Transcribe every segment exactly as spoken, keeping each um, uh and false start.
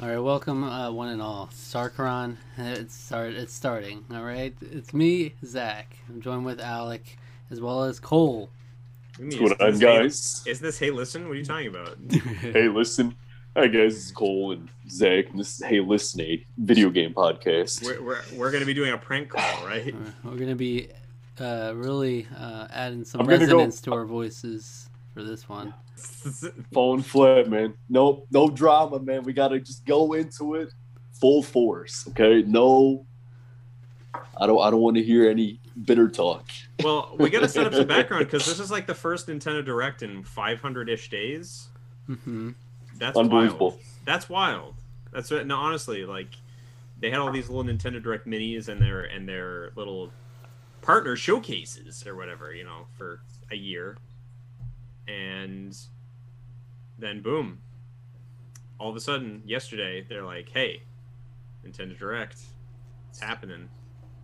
Alright, welcome uh, one and all. Sarkron, it's, start, it's starting, alright? It's me, Zach. I'm joined with Alec, as well as Cole. What's going on, guys? Hey, is this Hey Listen? What are you talking about? Hey Listen. Hi guys, this is Cole and Zach, and this is Hey Listen, a video game podcast. We're, we're, we're going to be doing a prank call, right? We're going to be uh, really uh, adding some resonance go... to our voices for this one. Falling flat, man. No, no drama, man. We gotta just go into it full force, okay? No, I don't. I don't want to hear any bitter talk. Well, we gotta set up some background because this is like the first Nintendo Direct in five hundred-ish days. Mm-hmm. That's unbelievable. Wild. That's wild. That's no, honestly, like they had all these little Nintendo Direct minis and their and their little partner showcases or whatever, you know, for a year. And then boom, all of a sudden yesterday they're like, hey, Nintendo Direct, it's happening.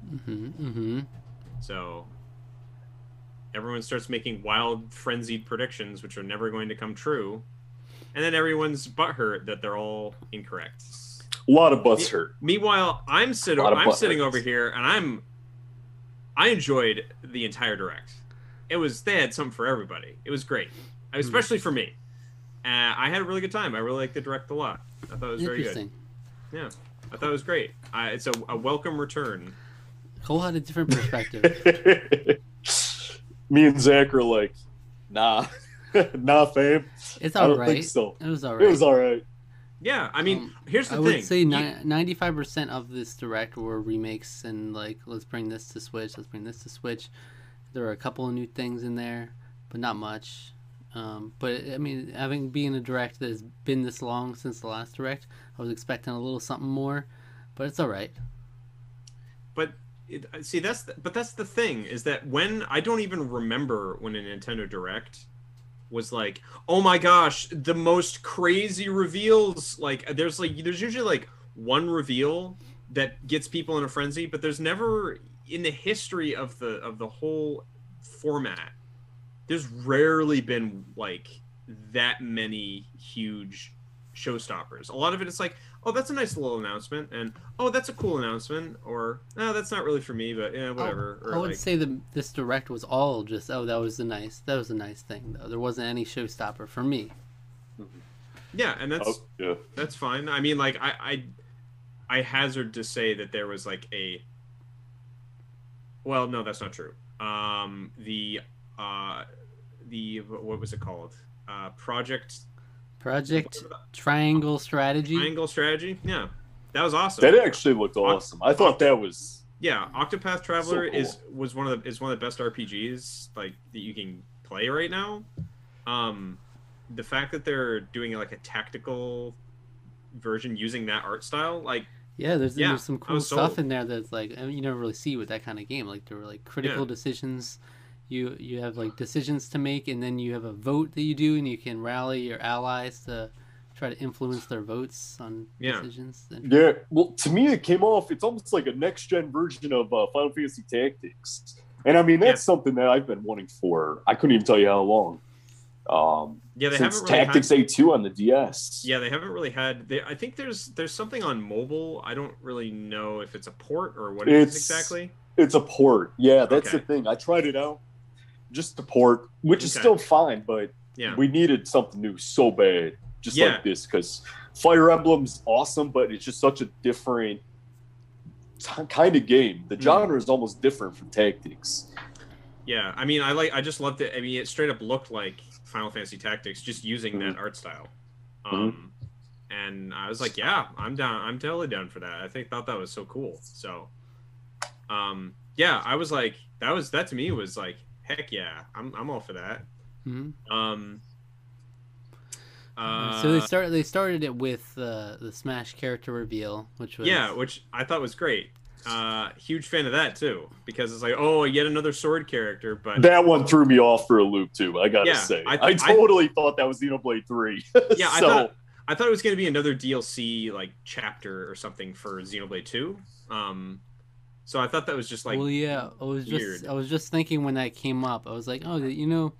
Mm-hmm, mm-hmm. So everyone starts making wild, frenzied predictions which are never going to come true, and then everyone's butthurt that they're all incorrect. A lot of butts hurt. Meanwhile, I'm sitting I'm sitting hurts. over here and I'm I enjoyed the entire Direct. It was, they had something for everybody. It was great, especially for me. Uh, I had a really good time. I really liked the Direct a lot. I thought it was very good. Yeah, I thought it was great. Uh, it's a, a welcome return. Cole had a different perspective. Me and Zach are like, nah, nah, fam. It's all right. I don't think so. It was all right. It was all right. Yeah, I mean, um, here's the I thing. I would say ninety-five percent of this Direct were remakes and like, let's bring this to Switch. Let's bring this to Switch. There are a couple of new things in there, but not much. Um, but, I mean, having being a Direct that has been this long since the last Direct, I was expecting a little something more, but it's all right. But, it, see, that's the, but that's the thing, is that when... I don't even remember when a Nintendo Direct was like, oh my gosh, the most crazy reveals. Like, there's like there's usually, like, one reveal that gets people in a frenzy, but there's never... in the history of the of the whole format, there's rarely been like that many huge showstoppers. A lot of it is like, oh, that's a nice little announcement, and oh, that's a cool announcement, or no, that's not really for me, but yeah, whatever. Oh, or, I would like, say the this Direct was all just, oh, that was a nice that was a nice thing though. There wasn't any showstopper for me. Yeah, and that's oh, yeah. that's fine. I mean, like I, I I hazard to say that there was like a... Well, no, that's not true. Um, the uh, the what was it called? Uh, Project Project Triangle Strategy. Triangle Strategy. Yeah, that was awesome. That actually looked awesome. Oct I thought that was yeah. Octopath Traveler so cool. is was one of the is one of the best R P Gs like that you can play right now. Um, the fact that they're doing like a tactical version using that art style, like. Yeah, there's, yeah, there's some cool stuff in there that's like, I mean, you never really see with that kind of game. Like there were like critical yeah. decisions, you you have like decisions to make, and then you have a vote that you do, and you can rally your allies to try to influence their votes on yeah. decisions. Yeah, well, to me it came off. It's almost like a next gen version of uh, Final Fantasy Tactics, and I mean that's yeah. something that I've been wanting for. I couldn't even tell you how long. Um, yeah, they haven't really Tactics had... A two on the D S. Yeah, they haven't really had. They, I think there's there's something on mobile. I don't really know if it's a port or what it's, it is exactly. It's a port. Yeah, that's okay. the thing. I tried it out, just a port, which okay. is still fine, but yeah. we needed something new so bad, just yeah. like this, because Fire Emblem's awesome, but it's just such a different kind of game. The genre mm. is almost different from Tactics. Yeah, I mean, I like. I just loved it. I mean, it straight up looked like Final Fantasy Tactics, just using mm-hmm. that art style, um, mm-hmm. and I was like, "Yeah, I'm down. I'm totally down for that." I think thought that was so cool. So, um, yeah, I was like, "That was that to me was like, heck yeah, I'm I'm all for that." Mm-hmm. Um, uh, so they started they started it with uh, the Smash character reveal, which was yeah, which I thought was great. Uh, huge fan of that too, because it's like, oh, yet another sword character. But that one threw me off for a loop too. I gotta yeah, say, I, I totally I, thought that was Xenoblade Three. Yeah, so. I thought I thought it was gonna be another D L C like chapter or something for Xenoblade Two. Um, so I thought that was just like, well, yeah, I was just weird. I was just thinking when that came up, I was like, oh, you know,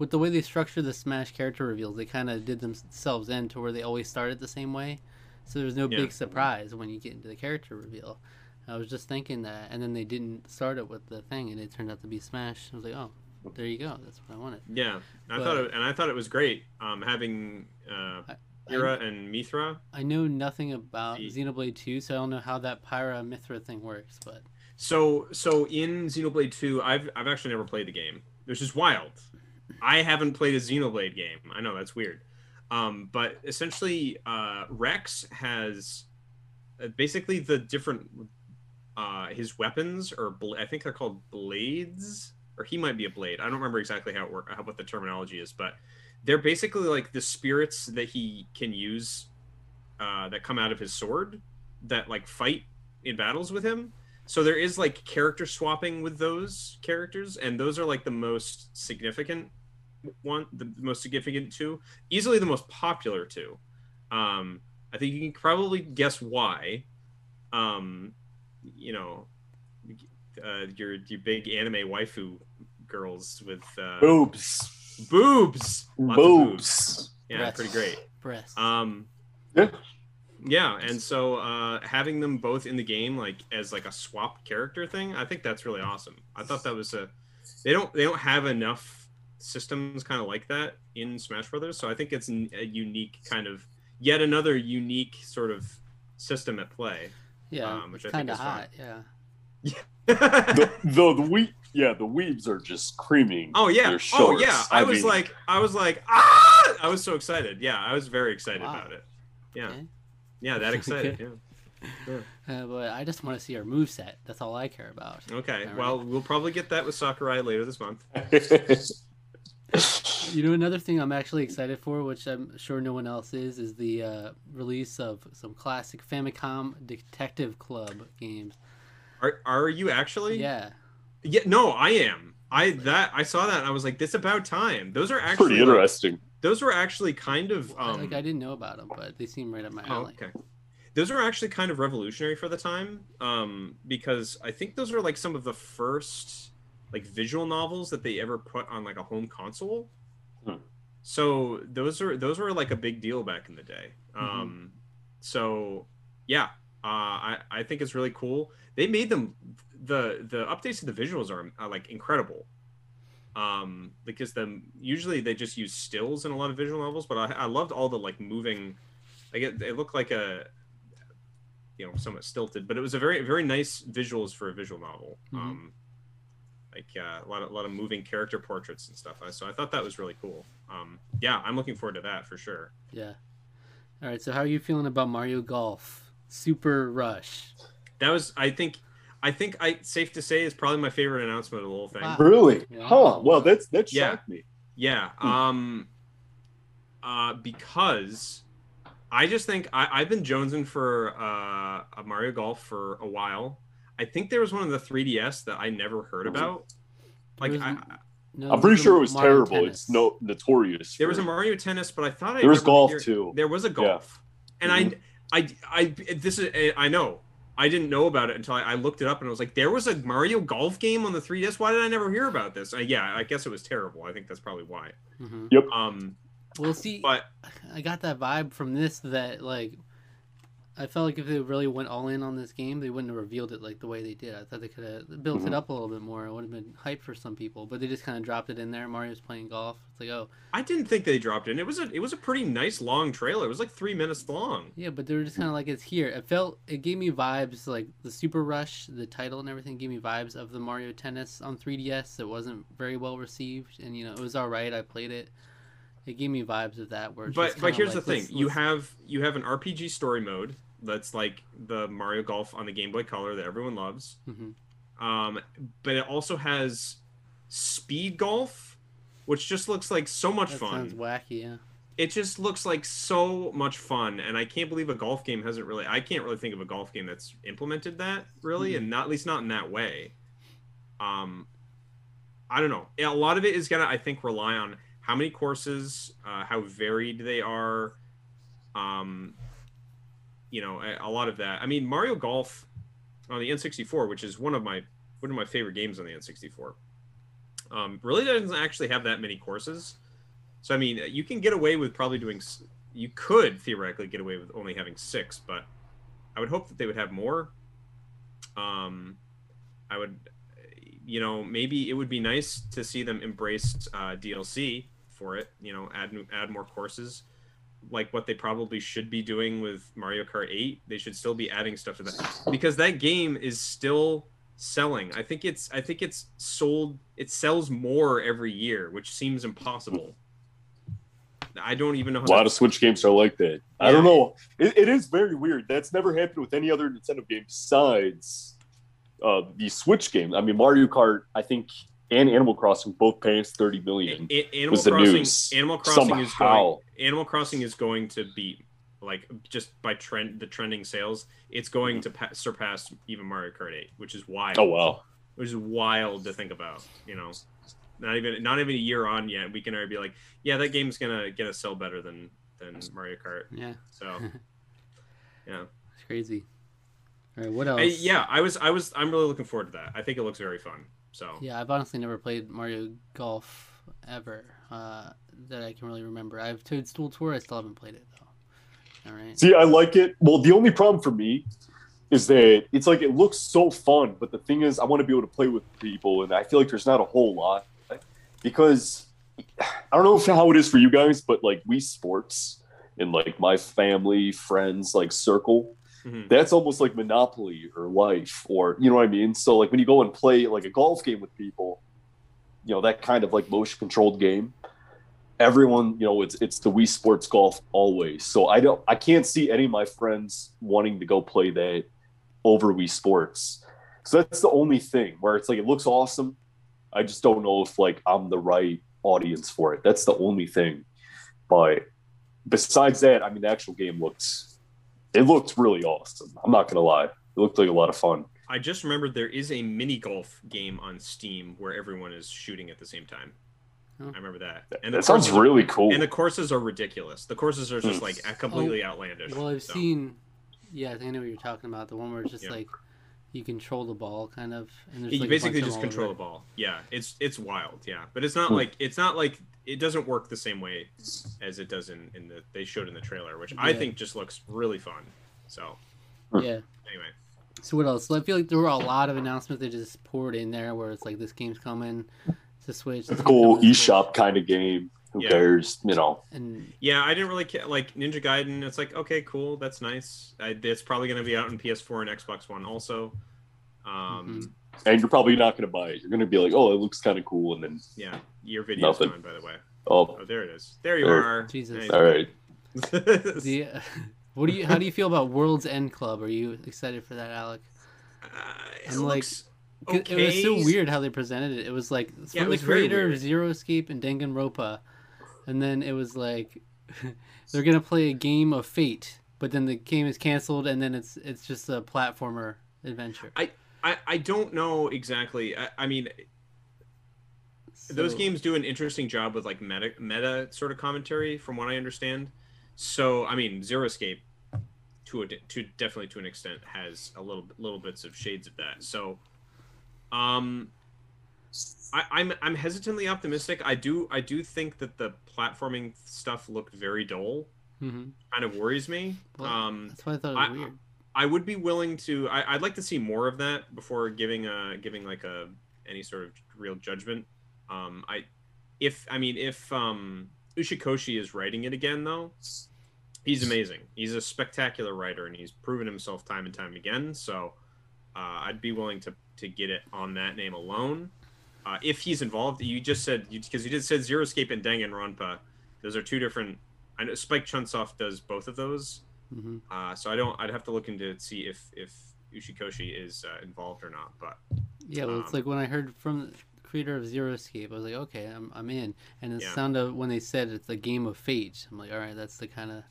with the way they structure the Smash character reveals, they kind of did themselves in to where they always start it the same way. So there's no yeah. big surprise when you get into the character reveal. I was just thinking that, and then they didn't start it with the thing, and it turned out to be Smash. I was like, oh, there you go. That's what I wanted. Yeah, I but, thought, it, and I thought it was great um, having uh, Pyra I, and Mythra. I know nothing about the... Xenoblade two, so I don't know how that Pyra Mythra thing works. But so, so in Xenoblade two, I've I've actually never played the game, which is wild. I haven't played a Xenoblade game. I know that's weird, um, but essentially, uh, Rex has basically the different. Uh, his weapons, or bl- I think they're called blades, or he might be a blade. I don't remember exactly how it works, what the terminology is, but they're basically like the spirits that he can use uh, that come out of his sword that like fight in battles with him. So there is like character swapping with those characters, and those are like the most significant one, the most significant two, easily the most popular two. Um, I think you can probably guess why. Um, you know, uh, your your big anime waifu girls with uh, boobs, boobs, lots boobs. Of boobs. Yeah, breasts. Pretty great. Breasts. Um, yeah. yeah, and so uh, having them both in the game, like as like a swap character thing, I think that's really awesome. I thought that was a they don't they don't have enough systems kind of like that in Smash Brothers, so I think it's a unique kind of yet another unique sort of system at play. Yeah, um, which it's kind of hot. Fun. Yeah. the, the, the we yeah the weebs are just creaming. Oh yeah. Their shorts. Oh yeah. I, I was mean... like I was like ah I was so excited. Yeah, I was very excited wow. about it. Yeah. Okay. Yeah, that excited. yeah. Sure. Uh, but I just want to see her moveset. That's all I care about. Okay. Remember? Well, we'll probably get that with Sakurai later this month. You know, another thing I'm actually excited for, which I'm sure no one else is, is the uh, release of some classic Famicom Detective Club games. Are are you actually? Yeah. Yeah. No, I am. I that I saw that and I was like, "This about time." Those are actually pretty interesting. Like, those were actually kind of um, like I didn't know about them, but they seem right up my alley. Oh, okay. Those are actually kind of revolutionary for the time, um, because I think those are like some of the first. Like visual novels that they ever put on like a home console, hmm. so those are those were like a big deal back in the day. Mm-hmm. Um, so yeah, uh, I I think it's really cool. They made them the the updates to the visuals are, are like incredible, um, because the usually they just use stills in a lot of visual novels, but I, I loved all the like moving. Like it, it looked like a you know somewhat stilted, but it was a very very nice visuals for a visual novel. Mm-hmm. Um, like uh, a lot of a lot of moving character portraits and stuff. So I thought that was really cool. Um, yeah, I'm looking forward to that for sure. Yeah. All right. So how are you feeling about Mario Golf Super Rush? That was, I think, I think I safe to say is probably my favorite announcement of the whole thing. Wow. Really? Yeah. Huh. Well, that's that shocked yeah. me. Yeah. Hmm. Um. Uh, because I just think I, I've been jonesing for uh, a Mario Golf for a while. I think there was one of the three D S that I never heard about. Like, was, I, no, I'm pretty sure it was Mario terrible. Tennis. It's no notorious. For... There was a Mario Tennis, but I thought I there was golf here. too. There was a golf, yeah. and mm-hmm. I, I, I, this is I know I didn't know about it until I, I looked it up, and I was like, there was a Mario Golf game on the three D S. Why did I never hear about this? Uh, yeah, I guess it was terrible. I think that's probably why. Mm-hmm. Yep. Um, well, see, but I got that vibe from this that like. I felt like if they really went all in on this game, they wouldn't have revealed it like the way they did. I thought they could have built mm-hmm. it up a little bit more. It would have been hype for some people, but they just kind of dropped it in there. Mario's playing golf. It's like, oh, I didn't think they dropped it. And it was a it was a pretty nice long trailer. It was like three minutes long. Yeah, but they were just kind of like, it's here. It felt it gave me vibes like the Super Rush, the title and everything gave me vibes of the Mario Tennis on three D S. It wasn't very well received, and you know it was all right. I played it. It gave me vibes of that. Where but but here's like, the thing: let's, let's... you have you have an R P G story mode that's like the Mario Golf on the Game Boy Color that everyone loves, mm-hmm. um, but it also has speed golf, which just looks like so much that fun. Sounds wacky, yeah. It just looks like so much fun, and I can't believe a golf game hasn't really. I can't really think of a golf game that's implemented that really, mm-hmm. and not at least not in that way. Um, I don't know. A lot of it is gonna, I think, rely on. How many courses, uh, how varied they are, um, you know, a, a lot of that. I mean, Mario Golf on the N sixty-four, which is one of my one of my favorite games on the N sixty-four, um, really doesn't actually have that many courses. So I mean, you can get away with probably doing you could theoretically get away with only having six, but I would hope that they would have more. Um, I would, you know, maybe it would be nice to see them embrace uh, D L C for it, you know, add add more courses, like what they probably should be doing with Mario Kart eight. They should still be adding stuff to that, because that game is still selling. I think it's I think it's sold. It sells more every year, which seems impossible. I don't even know. How a lot of Switch games are like that. Yeah. I don't know. It, it is very weird. That's never happened with any other Nintendo game besides uh, the Switch game. I mean, Mario Kart, I think, and Animal Crossing both passed thirty million. It, it, Animal was the Crossing, news. Animal Crossing Somehow. is going. Animal Crossing is going to beat, like, just by trend the trending sales. It's going to pa- surpass even Mario Kart eight, which is wild. Oh wow, which is wild to think about. You know. Not even not even a year on yet, we can already be like, yeah, that game's gonna get us sell better than, than Mario Kart. Yeah. So yeah. It's crazy. All right, what else? I, yeah, I was I was I'm really looking forward to that. I think it looks very fun. So yeah, I've honestly never played Mario Golf ever, uh, that I can really remember. I've Toadstool Tour, I still haven't played it though. All right. See, I like it. Well, the only problem for me is that it's like it looks so fun, but the thing is I want to be able to play with people, and I feel like there's not a whole lot. Because I don't know if how it is for you guys, but like Wii Sports and like my family, friends, like circle, mm-hmm. that's almost like Monopoly or Life, or you know what I mean? So like when you go and play like a golf game with people, you know, that kind of like motion controlled game, everyone, you know, it's it's the Wii Sports Golf always. So I don't I can't see any of my friends wanting to go play that over Wii Sports. So that's the only thing where it's like it looks awesome. I just don't know if, like, I'm the right audience for it. That's the only thing. But besides that, I mean, the actual game looks, it looked really awesome. I'm not going to lie. It looked like a lot of fun. I just remembered there is a mini golf game on Steam where everyone is shooting at the same time. Oh. I remember that. And that sounds really are, cool. And the courses are ridiculous. The courses are just, like, completely oh, outlandish. Well, I've so. seen, yeah, I think I know what you're talking about. The one where it's just, yeah. like, you control the ball, kind of. And there's you like basically just control the ball. Yeah, it's it's wild. Yeah, but it's not like it's not like it doesn't work the same way as it does in, in the they showed in the trailer, which yeah. I think just looks really fun. So yeah. Anyway, so what else? So I feel like there were a lot of announcements they just poured in there, where it's like this game's coming to Switch. It's a cool eShop kind of game. Who yeah. cares, you know? And yeah, I didn't really care. Like Ninja Gaiden, it's like, okay, cool, that's nice. I, it's probably going to be out on P S four and Xbox One also. Um, mm-hmm. And you're probably not going to buy it. You're going to be like, oh, it looks kind of cool, and then yeah, your video's nothing. Gone, by the way. Oh. oh, there it is. There you there. are. Jesus. Nice. All right. the, uh, what do you? How do you feel about World's End Club? Are you excited for that, Alec? Uh, it and looks. Like, okay. It was so weird how they presented it. It was like from yeah, was the creator of Zero Escape and Danganronpa. And then it was like, they're gonna play a game of Fate, but then the game is canceled, and then it's it's just a platformer adventure. I I, I don't know exactly. I, I mean, so, those games do an interesting job with like meta meta sort of commentary, from what I understand. So I mean, Zero Escape, to a, to definitely to an extent, has a little little bits of shades of that. So, um. I, I'm I'm hesitantly optimistic. I do I do think that the platforming stuff looked very dull. Mm-hmm. Kind of worries me. Well, um, that's why I thought it was I, weird. I would be willing to. I, I'd like to see more of that before giving a giving like a any sort of real judgment. Um, I if I mean if um, Ushikoshi is writing it again though, he's amazing. He's a spectacular writer, and he's proven himself time and time again. So uh, I'd be willing to to get it on that name alone. Uh, if he's involved, you just said because you, you did said Zero Escape and Danganronpa. Those are two different. I know Spike Chunsoft does both of those, mm-hmm. uh, so I don't. I'd have to look into see if if Ushikoshi is uh, involved or not. But yeah, well, um, it's like when I heard from the creator of Zero Escape, I was like, okay, I'm I'm in. And the yeah. sound of when they said it's a game of fate, I'm like, all right, that's the kind of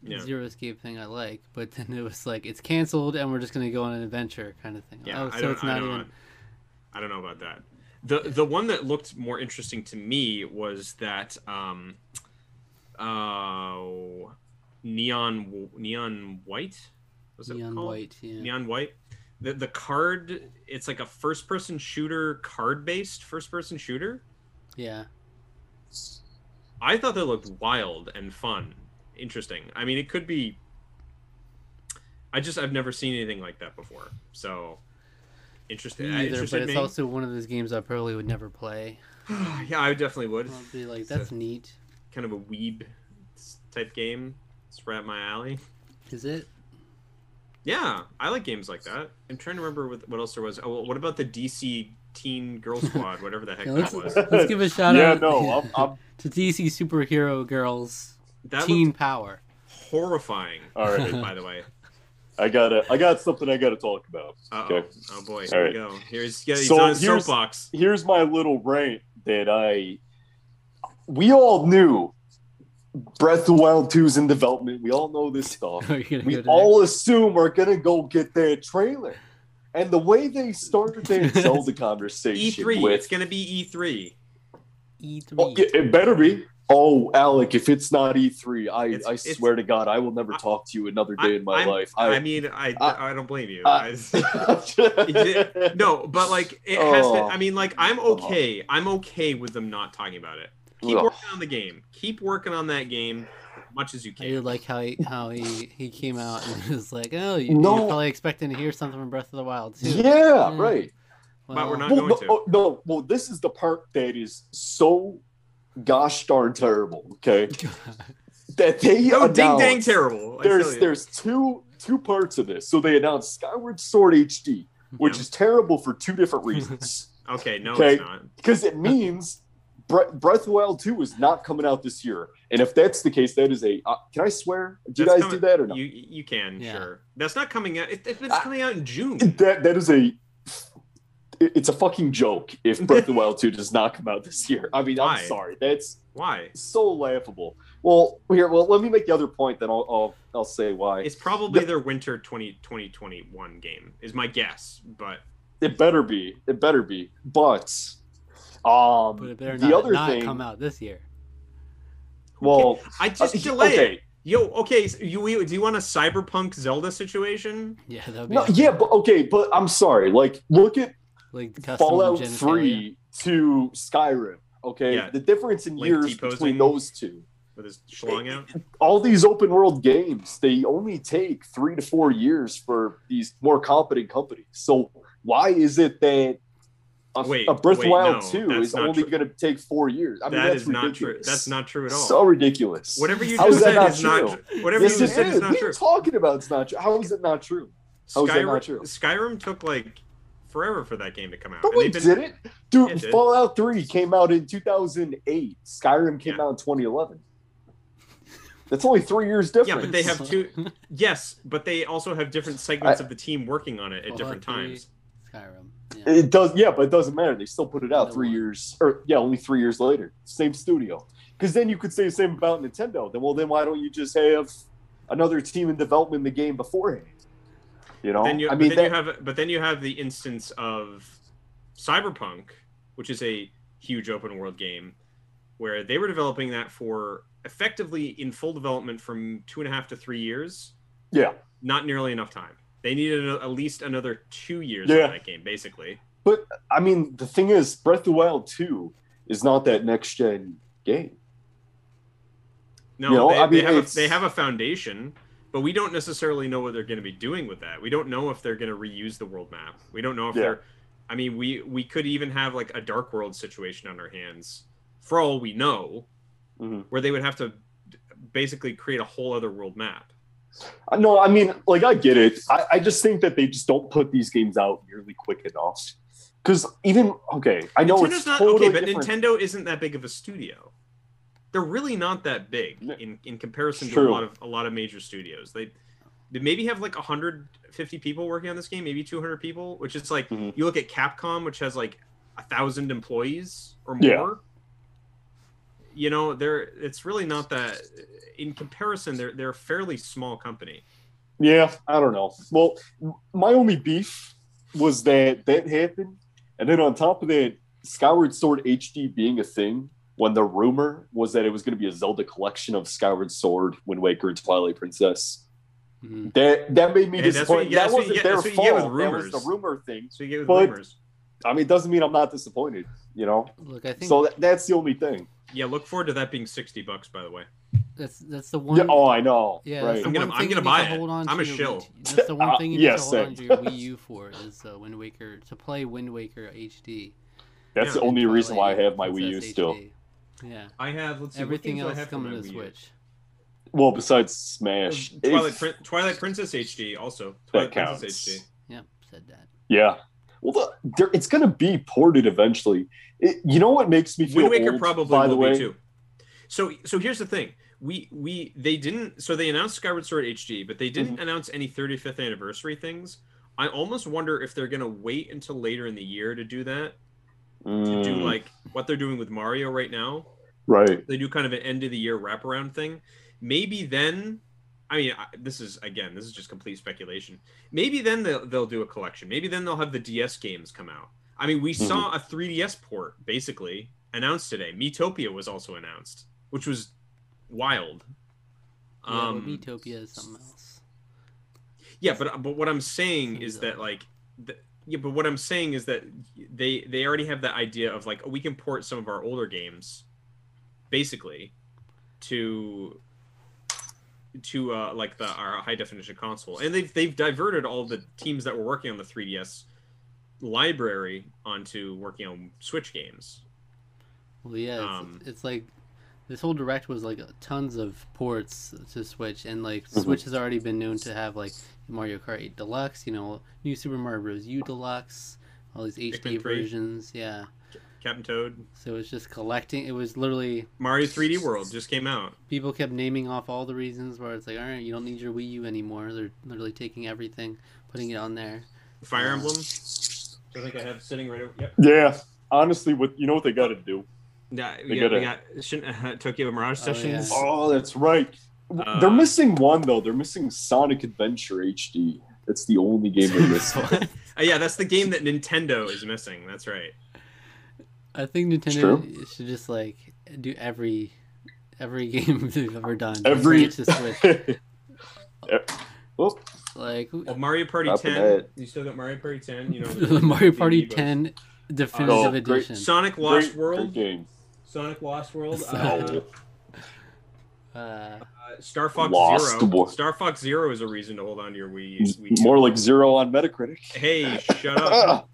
yeah. Zero Escape thing I like. But then it was like it's canceled and we're just gonna go on an adventure kind of thing. Yeah, oh, so I don't, it's not I don't, even. I don't know about that. The the one that looked more interesting to me was that um, uh, neon neon white was it neon called? white yeah. neon white the the card it's like a first person shooter card based first person shooter yeah I thought that looked wild and fun interesting. I mean, it could be. I just I've never seen anything like that before, so interesting. Either, interested but it's me. Also one of those games I probably would never play. Yeah, I definitely would. I'd be like, that's a, neat. Kind of a weeb type game. It's right up my alley. Is it? Yeah, I like games like that. I'm trying to remember what, what else there was. Oh, well, what about the D C Teen Girl Squad, whatever the heck yeah, that was? Let's give a shout yeah, out no, I'm, I'm... to D C Superhero Girls that Teen Power. Horrifying. All right, by the way. I got I got something I got to talk about. Uh-oh. Okay. Oh boy, here All right. we go. Here's yeah, he's so on his here's, soapbox. Here's my little rant that I we all knew Breath of the Wild two's in development. We all know this stuff. We all next? assume we're going to go get their trailer. And the way they started their Zelda conversation E three, with, it's going to be E three. E three. Oh, it, it better be. Oh, Alec, if it's not E three, I, it's, I swear to God, I will never talk to you another day I, in my I'm, life. I, I mean, I, I I don't blame you. I, I, no, but like it oh, has to. I mean, like I'm okay. Oh. I'm okay with them not talking about it. Keep oh. working on the game. Keep working on that game as much as you can. I did like how he, how he, he came out and was like, oh, you, no. you're probably expecting to hear something from Breath of the Wild too. Yeah, mm. right. Well, but we're not well, going no, to. Oh, no, well, this is the part that is so. Gosh darn terrible, okay? that they oh, ding dang terrible. I there's there's two two parts of this. So they announced Skyward Sword H D, which yeah. is terrible for two different reasons. okay, no, okay? It's not because it means Bre- Breath of the Wild two is not coming out this year. And if that's the case, that is a uh, can I swear? Do you guys coming, do that or not? You you can yeah. sure. That's not coming out. It, it's coming out in June. That that is a. It's a fucking joke if Breath of the Wild two does not come out this year. I mean, why? I'm sorry. That's why so laughable. Well, here, well, let me make the other point, then I'll I'll, I'll say why. It's probably the, their winter twenty twenty-one game, is my guess, but it better be. It better be. But um, but it better the not, other not thing come out this year. Well, okay. I just uh, delay okay. it. Yo, okay, so you, do you want a Cyberpunk Zelda situation? Yeah, that would be no, yeah, but okay, but I'm sorry. Like, look at Like Fallout Three to Skyrim. Okay, yeah. The difference in like years between those two. With his schlong out. All these open world games, they only take three to four years for these more competent companies. So why is it that a, wait, a Breath of the Wild Two no, is only going to take four years? I mean, that that's is ridiculous. Not true. That's not true at all. So ridiculous. Whatever you just said is not true. Tr- whatever yes, you just said is, is not true. What are you talking about? It's not true. How is it not true? How Skyrim, is that not true? Skyrim took like. forever for that game to come out. But we been... did it. Dude, yeah, it did. Fallout Three came out in two thousand eight. Skyrim came yeah. out in twenty eleven. That's only three years difference. Yeah, but they have two... yes, but they also have different segments I... of the team working on it at Fallout different three, times. Skyrim. Yeah. It does, yeah, but it doesn't matter. They still put it out Another three one. years... or yeah, only three years later. Same studio. Because then you could say the same about Nintendo. Then, well, then why don't you just have another team in development in the game beforehand? You know, then you, I mean, but then that, you have, but then you have the instance of Cyberpunk, which is a huge open world game, where they were developing that for effectively in full development from two and a half to three years. Yeah, not nearly enough time. They needed a, at least another two years yeah. on that game, basically. But I mean, the thing is, Breath of the Wild two is not that next gen game. No, you know? they, I mean, they have a, they have a foundation. But we don't necessarily know what they're going to be doing with that. We don't know if they're going to reuse the world map. We don't know if yeah. they're... I mean, we, we could even have like a Dark World situation on our hands, for all we know, mm-hmm. where they would have to basically create a whole other world map. No, I mean, like, I get it. I, I just think that they just don't put these games out nearly quick enough. Because even... Okay, I know Nintendo's it's not, totally Okay, but different. Nintendo isn't that big of a studio. They're really not that big in, in comparison True. to a lot of a lot of major studios. They, they maybe have like one hundred fifty people working on this game, maybe two hundred people, which is like mm-hmm. you look at Capcom, which has like a thousand employees or more. Yeah. You know, they're it's really not that in comparison. They're they're a fairly small company. Yeah, I don't know. Well, my only beef was that that happened, and then on top of that, Skyward Sword H D being a thing. When the rumor was that it was going to be a Zelda collection of Skyward Sword, Wind Waker, and Twilight Princess, mm-hmm. that that made me hey, disappointed. Get, that wasn't get, their fault. That was the rumor thing. So you get with but, rumors. I mean, it doesn't mean I'm not disappointed. You know. Look, I think so. That, that's the only thing. Yeah, look forward to that being sixty bucks. By the way. That's that's the one. Yeah, oh, I know. Yeah, right. I'm gonna I'm gonna buy it. I'm a shill. That's the one thing you need to hold on to your Wii U for is uh, Wind Waker to play Wind Waker H D. That's yeah. the only Twilight reason why I have my Wii U still. H D. Yeah, I have. Let's see, everything else have coming to Switch. Well, besides Smash, Twilight, Pri Twilight Princess H D also. Twilight that counts. Princess H D. Yep, said that. Yeah. Well, the, it's going to be ported eventually. It, you know what makes me feel Wind Waker old, probably by will the way? Be too. So, so here's the thing. We we they didn't. So they announced Skyward Sword H D, but they didn't mm-hmm. announce any thirty-fifth anniversary things. I almost wonder if they're going to wait until later in the year to do that. Mm. To do like what they're doing with Mario right now. Right. They do kind of an end of the year wraparound thing. Maybe then, I mean, this is, again, this is just complete speculation. Maybe then they'll, they'll do a collection. Maybe then they'll have the D S games come out. I mean, we mm-hmm. saw a three D S port, basically, announced today. Miitopia was also announced, which was wild. Yeah, um, Miitopia is something else. Yeah, but, but what I'm saying Seems is that, like... The, Yeah, but what I'm saying is that they they already have that idea of like, oh, we can port some of our older games, basically, to to uh, like the our high definition console, and they've they've diverted all the teams that were working on the three D S library onto working on Switch games. Well, yeah, it's, um, it's like this whole Direct was like tons of ports to Switch, and like mm-hmm. Switch has already been known to have like Mario Kart eight Deluxe, you know, New Super Mario Bros. U Deluxe, all these H D versions, yeah. Captain Toad. So it was just collecting. It was literally Mario three D World just came out. People kept naming off all the reasons where it's like, all right, you don't need your Wii U anymore. They're literally taking everything, putting it on there. Fire uh, Emblem. I think I have sitting right over. Yep. Yeah, honestly, what you know what they got to do. Nah, they yeah, gotta, we got uh, Tokyo Mirage oh, Sessions. Yeah. Oh, that's right. Uh, they're missing one though. They're missing Sonic Adventure H D. That's the only game they're missing. Oh, yeah, that's the game that Nintendo is missing. That's right. I think Nintendo should just like do every every game they've ever done. Every to Switch. Well, like well, Mario Party ten. You still got Mario Party ten. You know the Mario Party ten definitive oh, edition. Great, Sonic Lost great, World. Great game. Sonic Lost World. Uh, Uh, Star Fox Zero. Boy. Star Fox Zero is a reason to hold on to your Wii. Wii More like zero on Metacritic. Hey, shut up!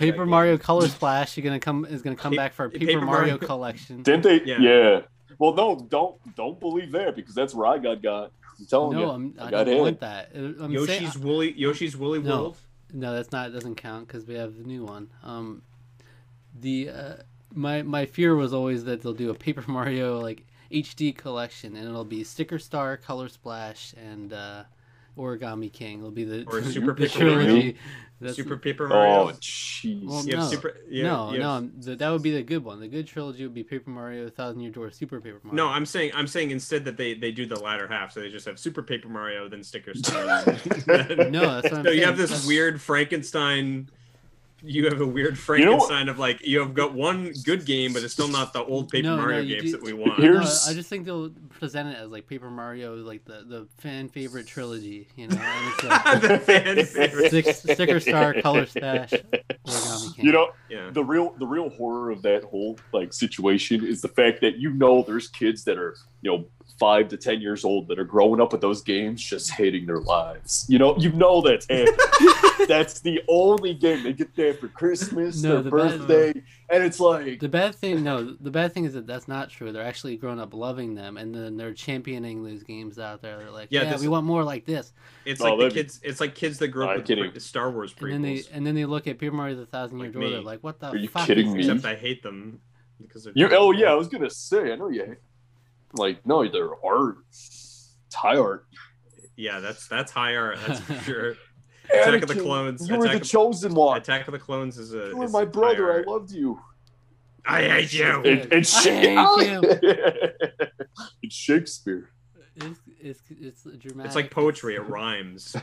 Paper Mario Color Splash. You're gonna come is gonna come pa back for a Paper, Paper Mario, Mario collection. Didn't they? Yeah. yeah. Well, no, don't don't believe that because that's where I got got. I'm telling no, you, I'm, I, I don't want that. I'm Yoshi's saying, Woolly Yoshi's Woolly no, World. No, that's not. It doesn't count because we have the new one. Um, the uh, my my fear was always that they'll do a Paper Mario like H D collection, and it'll be Sticker Star, Color Splash, and uh, Origami King. It'll be the or Super the Paper Mario. That's, Super Paper Mario. Oh, jeez. Well, no, have super, yeah, no, have... no. The, that would be the good one. The good trilogy would be Paper Mario, Thousand Year Door, Super Paper Mario. No, I'm saying, I'm saying instead that they they do the latter half, so they just have Super Paper Mario, then Sticker Star. then... No, that's what I'm so saying. You have this that's... weird Frankenstein. You have a weird Frankenstein you know, of like you have got one good game, but it's still not the old Paper no, Mario no, games do, that we want. No, I just think they'll present it as like Paper Mario, like the the fan favorite trilogy, you know. And it's like the fan favorite six, Sticker Star, Color Splash, Origami King. You know, yeah. the real the real horror of that whole like situation is the fact that you know there's kids that are you know five to ten years old that are growing up with those games just hating their lives. You know, you know that's happening. That's the only game they get that for Christmas, no, their the birthday, bad, and it's like the bad thing. No, the bad thing is that that's not true. They're actually growing up loving them, and then they're championing those games out there. They're like, yeah, yeah this, we want more like this. It's oh, like the kids. It's like kids that grew up with the Star Wars prequels. And then they and then they look at Paper Mario: The Thousand Year like Door. They're like, what the? Are you fuck kidding is me? This? Except I hate them because you. Oh yeah, I was gonna say. I know you. Hate Like no, they're art. It's high art. Yeah, that's that's high art. That's for sure. Anakin, Attack of the Clones. You were the chosen one. Attack of the Clones is a. You were my brother. I loved you. I hate you. It, it's, I hate you. It's Shakespeare. It's it's it's dramatic. It's like poetry. It rhymes.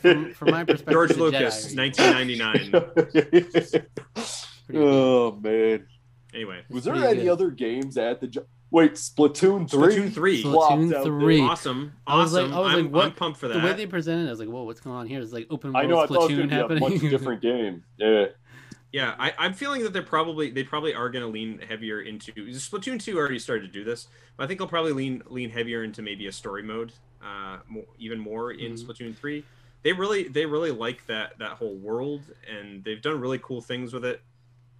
from, from my perspective, George Lucas, nineteen ninety-nine. Oh man. Anyway, was there any good. other games at the? Wait, Splatoon three? Splatoon three. Splatoon three. Awesome. Awesome. I was like, I was I'm, like, what? I'm pumped for that. The way they presented it, I was like, whoa, what's going on here? It's like open world Splatoon happening. I know, I thought it was going to be a much different game. Yeah. Yeah, I, I'm feeling that they're probably they probably are going to lean heavier into Splatoon two. Already started to do this, but I think they'll probably lean lean heavier into maybe a story mode, uh, more, even more in mm-hmm. Splatoon three. They really they really like that that whole world, and they've done really cool things with it.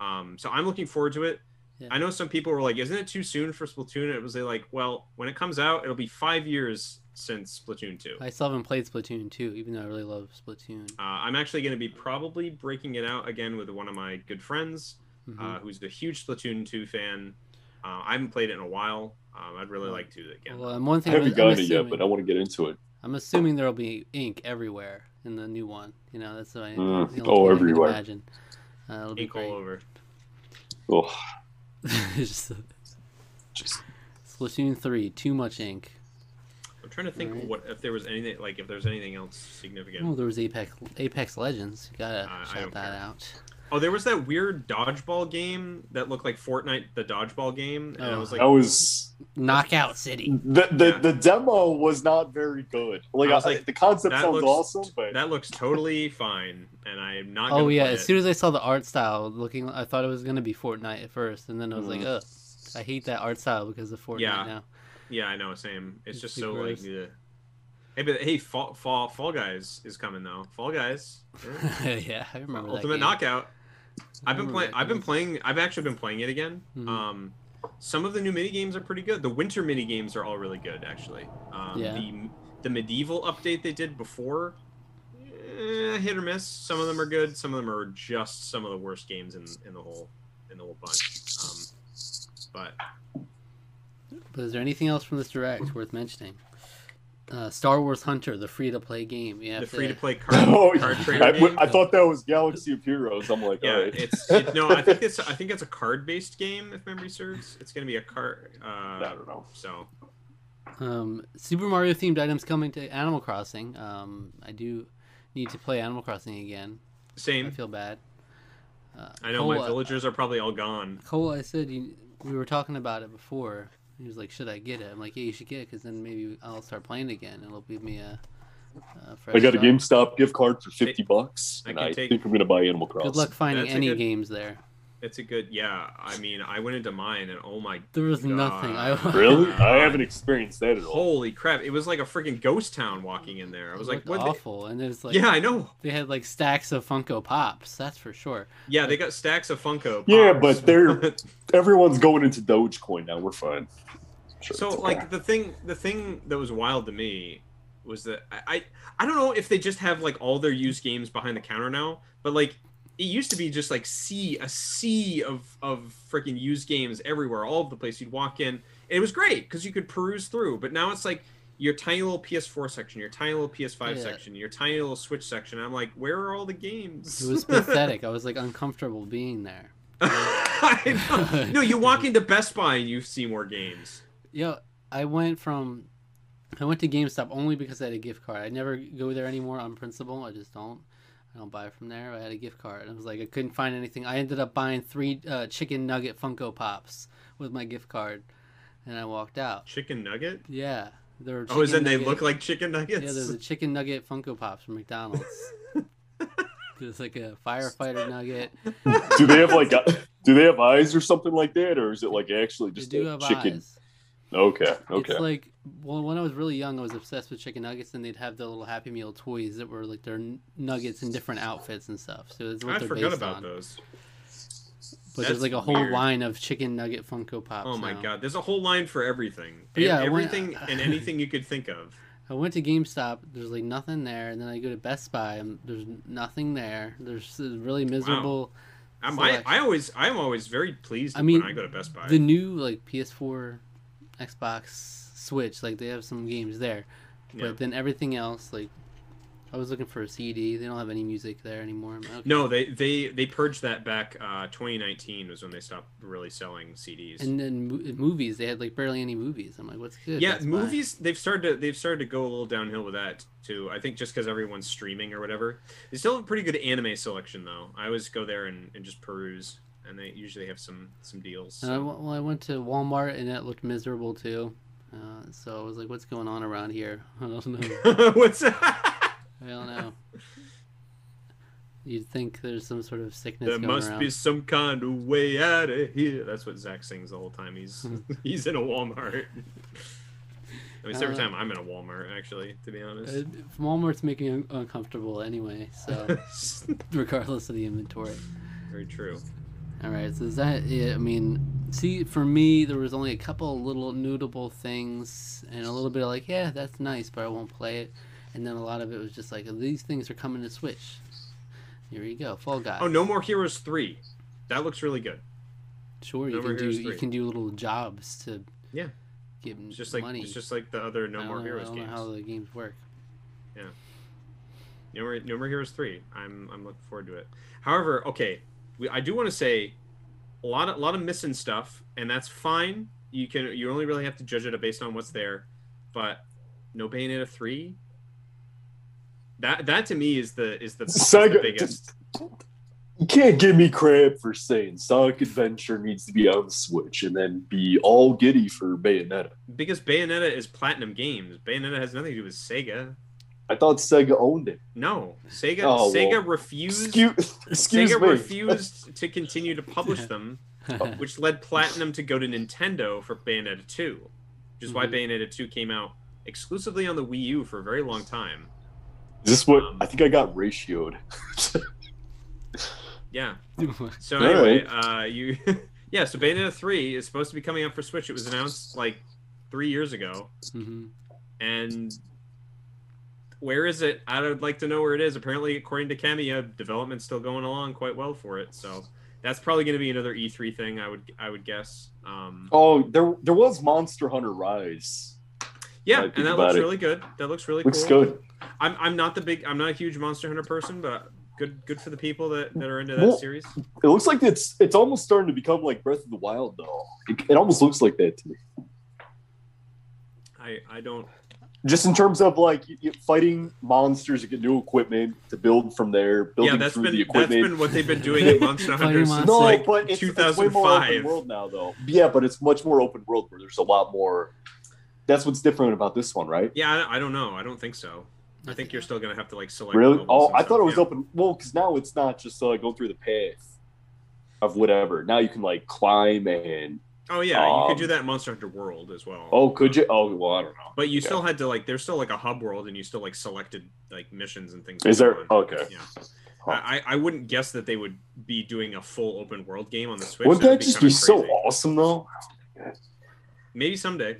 Um, so I'm looking forward to it. Yeah. I know some people were like, "Isn't it too soon for Splatoon?" And it was like, "Well, when it comes out, it'll be five years since Splatoon two." I still haven't played Splatoon two, even though I really love Splatoon. Uh, I'm actually going to be probably breaking it out again with one of my good friends, mm-hmm. uh, who's a huge Splatoon two fan. Uh, I haven't played it in a while. Um, I'd really like to again. Well, and one thing I haven't I'm, gotten I'm assuming, it yet, but I want to get into it. I'm assuming there'll be ink everywhere in the new one. You know, that's what I, mm. the oh, everywhere. I can imagine. Uh, it'll be ink great. All over. Oh. Just, just Splatoon three, too much ink. I'm trying to think right. what if there was anything like if there was anything else significant. Oh, there was Apex Apex Legends. You gotta uh, shout that care. out. Oh, there was that weird dodgeball game that looked like Fortnite, the dodgeball game. And oh. I was like, I was Knockout City. The the, yeah. the demo was not very good. Like, I was like, the concept sounds looks, awesome, but that looks totally fine. And I am not. Oh yeah, as it. soon as I saw the art style looking, I thought it was gonna be Fortnite at first, and then I was mm. like, ugh, I hate that art style because of Fortnite yeah. now. Yeah, I know, same. It's, it's just so gross. like. Yeah. Hey, but hey, Fall Fall Fall Guys is coming though. Fall Guys. Yeah, yeah I remember. Ultimate that game. Knockout. I've been playing. I've been playing. I've actually been playing it again. Mm-hmm. Um, some of the new mini games are pretty good. The winter mini games are all really good, actually. Um, yeah. The the medieval update they did before, eh, hit or miss. Some of them are good. Some of them are just some of the worst games in in the whole in the whole bunch. Um, but. But is there anything else from this direct worth mentioning? Uh, Star Wars Hunter, the free-to-play game. You have the to... free-to-play card, oh, card trader I, game. I thought that was Galaxy of Heroes. I'm like, yeah, all right. it's it, no. I think it's I think it's a card-based game, if memory serves. It's going to be a card. Uh, I don't know. So, um, Super Mario themed items coming to Animal Crossing. Um, I do need to play Animal Crossing again. Same. I feel bad. Uh, I know Cole, my villagers uh, are probably all gone. Cole, I said you, we were talking about it before. He was like, should I get it? I'm like, yeah, you should get it because then maybe I'll start playing again. It'll give me a, a fresh I got a GameStop gift card for fifty bucks, and I, I take... think I'm going to buy Animal Crossing. Good luck finding That's any good... games there. It's a good, yeah. I mean, I went into mine, and oh my There was God. nothing. I... Really? I haven't experienced that at all. Holy crap. It was like a freaking ghost town walking in there. I was it like, what? awful. They... And it was like, yeah, I know. They had like stacks of Funko Pops. That's for sure. Yeah, like... they got stacks of Funko Pops. Yeah, but they're everyone's going into Dogecoin now. We're fine. Sure, so okay. like the thing the thing that was wild to me was that I, I I don't know if they just have like all their used games behind the counter now, but like it used to be just like sea a sea of of freaking used games everywhere, all over the place. You'd walk in and it was great because you could peruse through, but now it's like your tiny little P S four section, your tiny little P S five yeah. section, your tiny little Switch section. I'm like, where are all the games? It was pathetic. I was like uncomfortable being there. I know. No, you walk into Best Buy and you see more games. Yeah, I went from, I went to GameStop only because I had a gift card. I never go there anymore on principle. I just don't. I don't buy from there. I had a gift card. I was like, I couldn't find anything. I ended up buying three uh, chicken nugget Funko Pops with my gift card, and I walked out. Chicken nugget? Yeah. There were oh, is it they look like chicken nuggets? Yeah, there's a chicken nugget Funko Pops from McDonald's. There's like a firefighter nugget. Do they have like, do they have eyes or something like that, or is it like actually just they do a have chicken? Eyes. Okay. Okay. It's like, well, when I was really young, I was obsessed with chicken nuggets, and they'd have the little Happy Meal toys that were like their nuggets in different outfits and stuff. So it's what I they're forgot based about on. those. But That's there's like a whole weird. line of chicken nugget Funko Pops. Oh my now. God! There's a whole line for everything. They yeah, have everything went, and anything you could think of. I went to GameStop. There's like nothing there, and then I go to Best Buy. And there's nothing there. There's really miserable. Wow. I'm, I I always I'm always very pleased I mean, when I go to Best Buy. The new like P S four. Xbox, Switch, like they have some games there, but yeah. then everything else, like I was looking for a C D. They don't have any music there anymore. Like, okay. No, they they they purged that back. Uh, twenty nineteen was when they stopped really selling C Ds. And then mo- movies, they had like barely any movies. I'm like, what's good? Yeah, That's movies. Why. They've started to they've started to go a little downhill with that too. I think just because everyone's streaming or whatever. They still have a pretty good anime selection though. I always go there and, and just peruse. And they usually have some some deals. So. I, well, I went to Walmart and it looked miserable too. Uh, so I was like, "What's going on around here?" I don't know. What's? I don't know. You'd think there's some sort of sickness there going must around. Be some kind of way out of here. That's what Zach sings the whole time. He's he's in a Walmart. I mean, uh, every time I'm in a Walmart, actually, to be honest. Uh, Walmart's making you un uncomfortable anyway, so regardless of the inventory. Very true. All right, so is that it? I mean, see, for me, there was only a couple little notable things and a little bit of like, yeah, that's nice, but I won't play it. And then a lot of it was just like, these things are coming to Switch. Here you go, Fall Guys. Oh, No More Heroes three. That looks really good. Sure, you can do you can do little jobs to yeah, give them money. It's just like the other No More Heroes games. I don't know how the games work. Yeah. No More, No More Heroes three. I'm I'm looking forward to it. However, okay, we, I do want to say a lot of, a lot of missing stuff, and that's fine. You can you only really have to judge it based on what's there, but no Bayonetta three. That that to me is the is the, Sega, the biggest. You can't give me crap for saying Sonic Adventure needs to be on the Switch and then be all giddy for Bayonetta. Because Bayonetta is Platinum Games. Bayonetta has nothing to do with Sega. I thought Sega owned it. No, Sega oh, Sega well. refused. Excuse, excuse Sega me. refused to continue to publish them, which led Platinum to go to Nintendo for Bayonetta two, which is mm-hmm. why Bayonetta two came out exclusively on the Wii U for a very long time. Is this what um, I think I got ratioed? Yeah. So anyway, right. uh, you yeah. So Bayonetta three is supposed to be coming up for Switch. It was announced like three years ago, mm-hmm. and where is it? I would like to know where it is. Apparently, according to Kamiya, development's still going along quite well for it. So that's probably going to be another E three thing. I would I would guess. Um, oh, there there was Monster Hunter Rise. Yeah, and that looks it. really good. That looks really looks cool. good. I'm I'm not the big I'm not a huge Monster Hunter person, but good good for the people that, that are into that well, series. It looks like it's it's almost starting to become like Breath of the Wild though. It, it almost looks like that to me. I I don't just in terms of like fighting monsters, you get new equipment to build from there. Building yeah, that's through been the equipment. that's been what they've been doing in Monster Hunter since no, like but it's, two thousand five. It's way more open world now though. Yeah, but it's much more open world where there's a lot more. That's what's different about this one, right? Yeah, I, I don't know. I don't think so. I think you're still gonna have to like select. Really? Oh, I thought it was yeah. open. Well, because now it's not just like uh, go through the path of whatever. Now you can like climb and. Oh yeah, um, you could do that in Monster Hunter World as well. Oh, could you? Oh, well, I don't know. But you okay. still had to like. There's still like a hub world, and you still like selected like missions and things. Is like there? That. Okay. Yeah. Huh. I I wouldn't guess that they would be doing a full open world game on the Switch. Wouldn't that, that just be crazy. so awesome though? Maybe someday.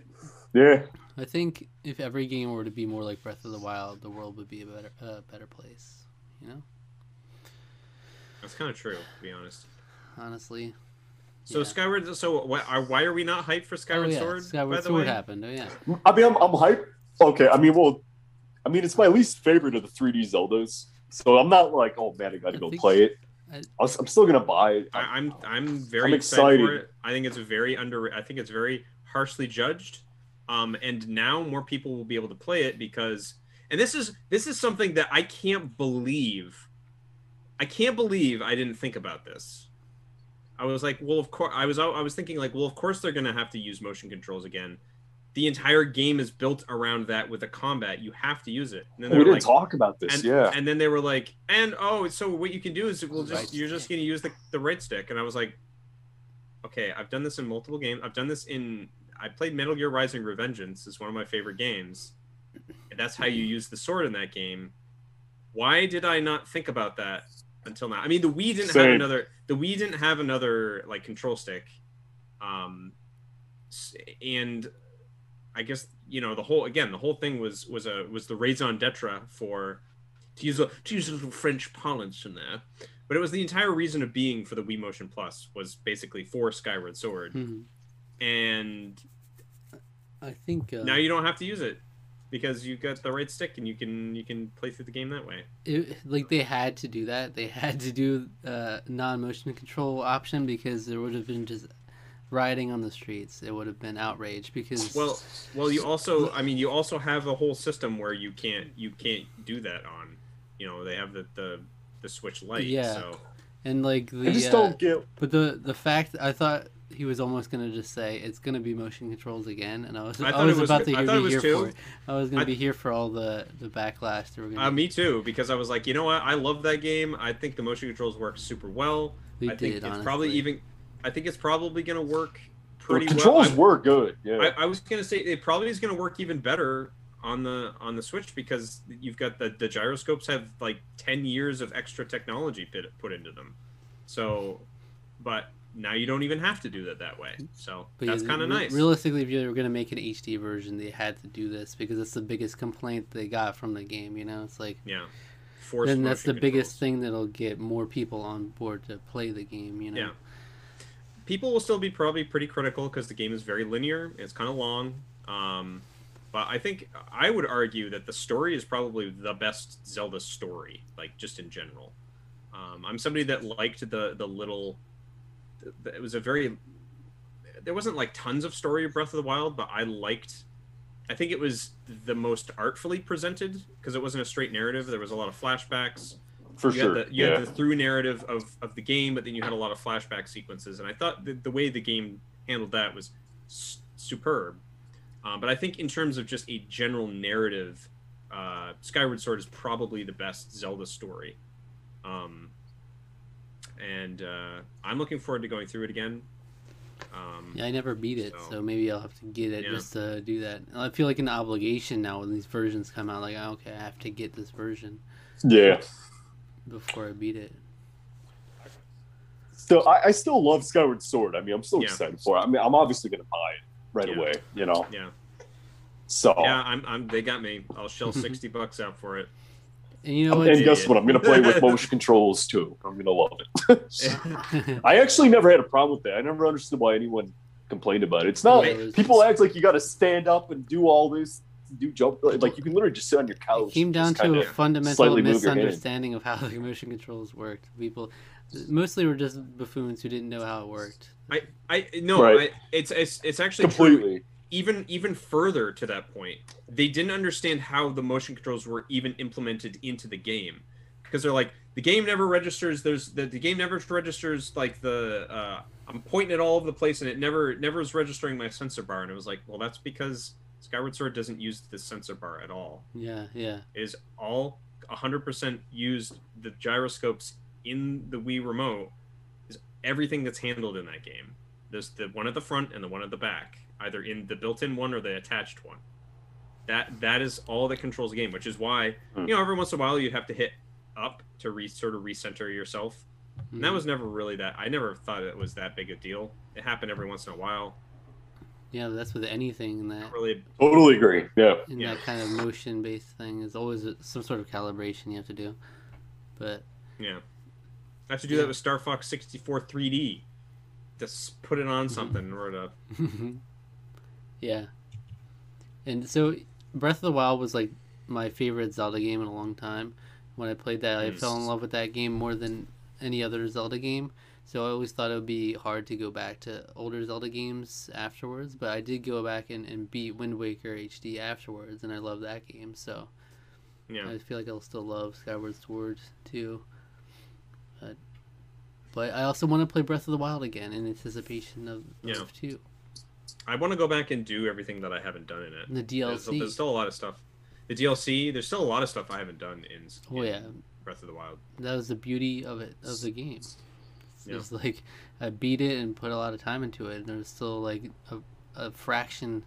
Yeah. I think if every game were to be more like Breath of the Wild, the world would be a better, uh, better place. You know, that's kind of true, to be honest. Honestly. So yeah. Skyward. So why are why are we not hyped for Skyward oh, yeah. Sword? Skyward by the Sword way? happened. Oh yeah. I mean, I'm I'm hyped. Okay. I mean, well, I mean, it's my least favorite of the three D Zeldas, so I'm not like, oh man, I got to go play it. I, I'm still gonna buy it. I, I'm I'm very I'm excited. excited for it. I think it's very under. I think it's very harshly judged. Um, and now more people will be able to play it because, and this is this is something that I can't believe, I can't believe I didn't think about this. I was like, well, of course, I was I was thinking like, well, of course they're gonna have to use motion controls again. The entire game is built around that with the combat. You have to use it. And then we didn't like, talk about this, and, yeah. And then they were like, and oh, so what you can do is we'll just right. you're just gonna use the the right stick. And I was like, okay, I've done this in multiple games. I've done this in. I played Metal Gear Rising: Revengeance. It's one of my favorite games. And that's how you use the sword in that game. Why did I not think about that until now? I mean, the Wii didn't Same. have another. The Wii didn't have another like control stick. Um, and I guess you know the whole again the whole thing was was a was the raison d'etre for to use a, to use a little French parlance in there. But it was the entire reason of being for the Wii Motion Plus was basically for Skyward Sword. Mm-hmm. And I think uh, now you don't have to use it because you've got the right stick and you can you can play through the game that way. It, like they had to do that. They had to do a non-motion control option because there would have been just rioting on the streets. It would have been outrage because well, well, you also I mean you also have a whole system where you can't you can't do that on. You know they have the the, the Switch Lite. Yeah, so. and like the I just don't uh, get. But the the fact I thought. he was almost going to just say it's going to be motion controls again, and I was I, I was, was about to hear, be here too. for it. I was going to be here for all the the backlash. That we're gonna uh, me too, because I was like, you know what, I love that game. I think the motion controls work super well. We I did, think it's honestly. probably even. I think it's probably going to work pretty well. The controls well. were good. Yeah. I, I was going to say it probably is going to work even better on the on the Switch, because you've got the the gyroscopes have like ten years of extra technology put put into them. So, but. Now you don't even have to do that that way, so but that's yeah, kind of re- nice. Realistically, if you were going to make an H D version, they had to do this because that's the biggest complaint they got from the game. You know, it's like yeah, Forced then that's the controls. biggest thing that'll get more people on board to play the game. You know, yeah, people will still be probably pretty critical because the game is very linear. It's kind of long, um, but I think I would argue that the story is probably the best Zelda story, like just in general. Um, I'm somebody that liked the the little. It was a very there wasn't like tons of story of Breath of the Wild, but I liked I think it was the most artfully presented because it wasn't a straight narrative. There was a lot of flashbacks for you sure had the, you yeah. had the through narrative of of the game, but then you had a lot of flashback sequences, and I thought the, the way the game handled that was superb. Um, but I think in terms of just a general narrative, uh, Skyward Sword is probably the best Zelda story. um And uh, I'm looking forward to going through it again. Um, yeah, I never beat it, so, so maybe I'll have to get it yeah. just to do that. I feel like an obligation now when these versions come out. Like, okay, I have to get this version. Yeah. Before I beat it. So I, I still love Skyward Sword. I mean, I'm still yeah. excited for it. I mean, I'm obviously going to buy it right yeah. away. You know. Yeah. So. Yeah, I'm. I'm. They got me. I'll shell sixty bucks out for it. And, you know, and guess what? I'm going to play with motion controls, too. I'm going to love it. I actually never had a problem with that. I never understood why anyone complained about it. It's not like people act like you got to stand up and do all this, do jump. Like, you can literally just sit on your couch. It came down to a fundamental misunderstanding of how the motion controls worked. People mostly were just buffoons who didn't know how it worked. I, I No, right. I, it's, it's it's actually completely. True. Even even further to that point, they didn't understand how the motion controls were even implemented into the game, because they're like, the game never registers. There's the, the game never registers like the uh, I'm pointing at all over the place and it never never is registering my sensor bar. And it was like, well, that's because Skyward Sword doesn't use the sensor bar at all. Yeah, yeah. It is all one hundred percent used the gyroscopes in the Wii remote. Is everything that's handled in that game. There's the one at the front and the one at the back. Either in the built-in one or the attached one. That that is all that controls the game, which is why you know every once in a while you'd have to hit up to re, sort of recenter yourself. Mm-hmm. And that was never really that. I never thought it was that big a deal. It happened every once in a while. Yeah, that's with anything in that. Really, totally agree. Yeah. In yeah. that kind of motion-based thing, there's always some sort of calibration you have to do. But yeah, I have to do yeah. that with Star Fox sixty-four three D. Just put it on something in order to. Yeah, and so Breath of the Wild was like my favorite Zelda game in a long time. When I played that, I fell in love with that game more than any other Zelda game. So I always thought it would be hard to go back to older Zelda games afterwards, but I did go back and, and beat Wind Waker H D afterwards, and I love that game. So yeah, I feel like I'll still love Skyward Sword too. But, but I also want to play Breath of the Wild again in anticipation of yeah. two. I want to go back and do everything that I haven't done in it. The D L C. There's, there's still a lot of stuff. The D L C. There's still a lot of stuff I haven't done in, in oh, yeah. Breath of the Wild. That was the beauty of it of the game. Yeah. It was like I beat it and put a lot of time into it, and there's still like a, a fraction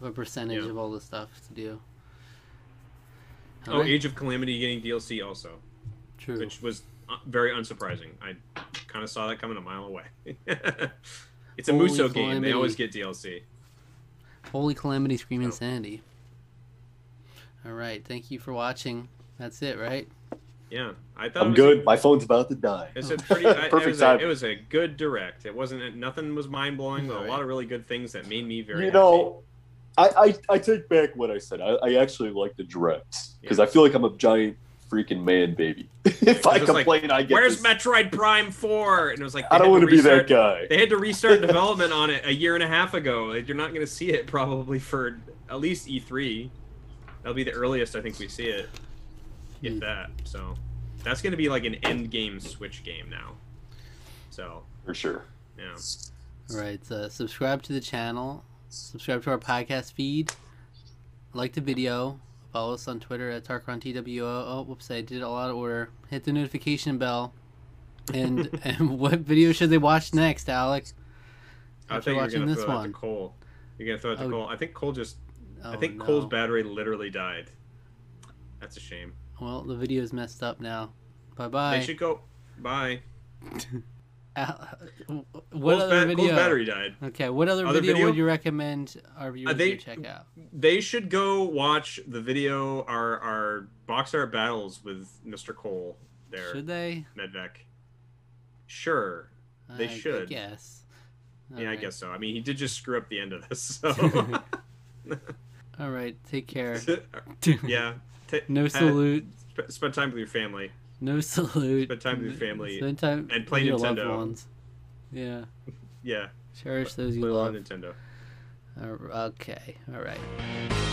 of a percentage yeah. of all the stuff to do. All oh, right. Age of Calamity getting D L C also. True. Which was very unsurprising. I kind of saw that coming a mile away. It's a Holy Musou Calamity. game. They always get D L C. Holy Calamity, Screaming oh. Sandy. All right. Thank you for watching. That's it, right? Yeah. I thought I'm good. A, My phone's about to die. It's oh. a pretty, Perfect I, it was time. A, it was a good direct. It wasn't, nothing was mind blowing, but right. a lot of really good things that made me very You happy. know, I, I, I take back what I said. I, I actually like the directs because yeah. I feel like I'm a giant freaking man, baby. If I complain, like, I get Where's this. Metroid Prime four? And it was like, I don't want to be that guy. They had to restart development on it a year and a half ago. Like, you're not going to see it probably for at least E three. That'll be the earliest I think we see it, if that. So that's going to be like an end game Switch game now. So for sure. Yeah. Right. Uh, subscribe to the channel. Subscribe to our podcast feed. Like the video. Follow us on Twitter at TarkronTWO. Oh, whoops! I did it all out of order. Hit the notification bell. And and what video should they watch next, Alec? I think you're gonna throw it to Cole. You're gonna throw it to oh. Cole. I think Cole just. Oh, I think no. Cole's battery literally died. That's a shame. Well, the video's messed up now. Bye bye. They should go. Bye. Al- what Cole's other ba- video? Cole's battery died. Okay, what other, other video, video would you recommend our viewers uh, they, to check out? They should go watch the video our our box art battles with Mister Cole. There should they? Medvec. Sure, they I should. Yes. Yeah, right. I guess so. I mean, he did just screw up the end of this. So. All right, take care. yeah. T- no salute. Uh, sp- spend time with your family. No salute. Spend time with your family. Spend time and play with Nintendo. Your loved ones. Yeah. yeah. Cherish those play you love. Nintendo. Uh, okay. All right.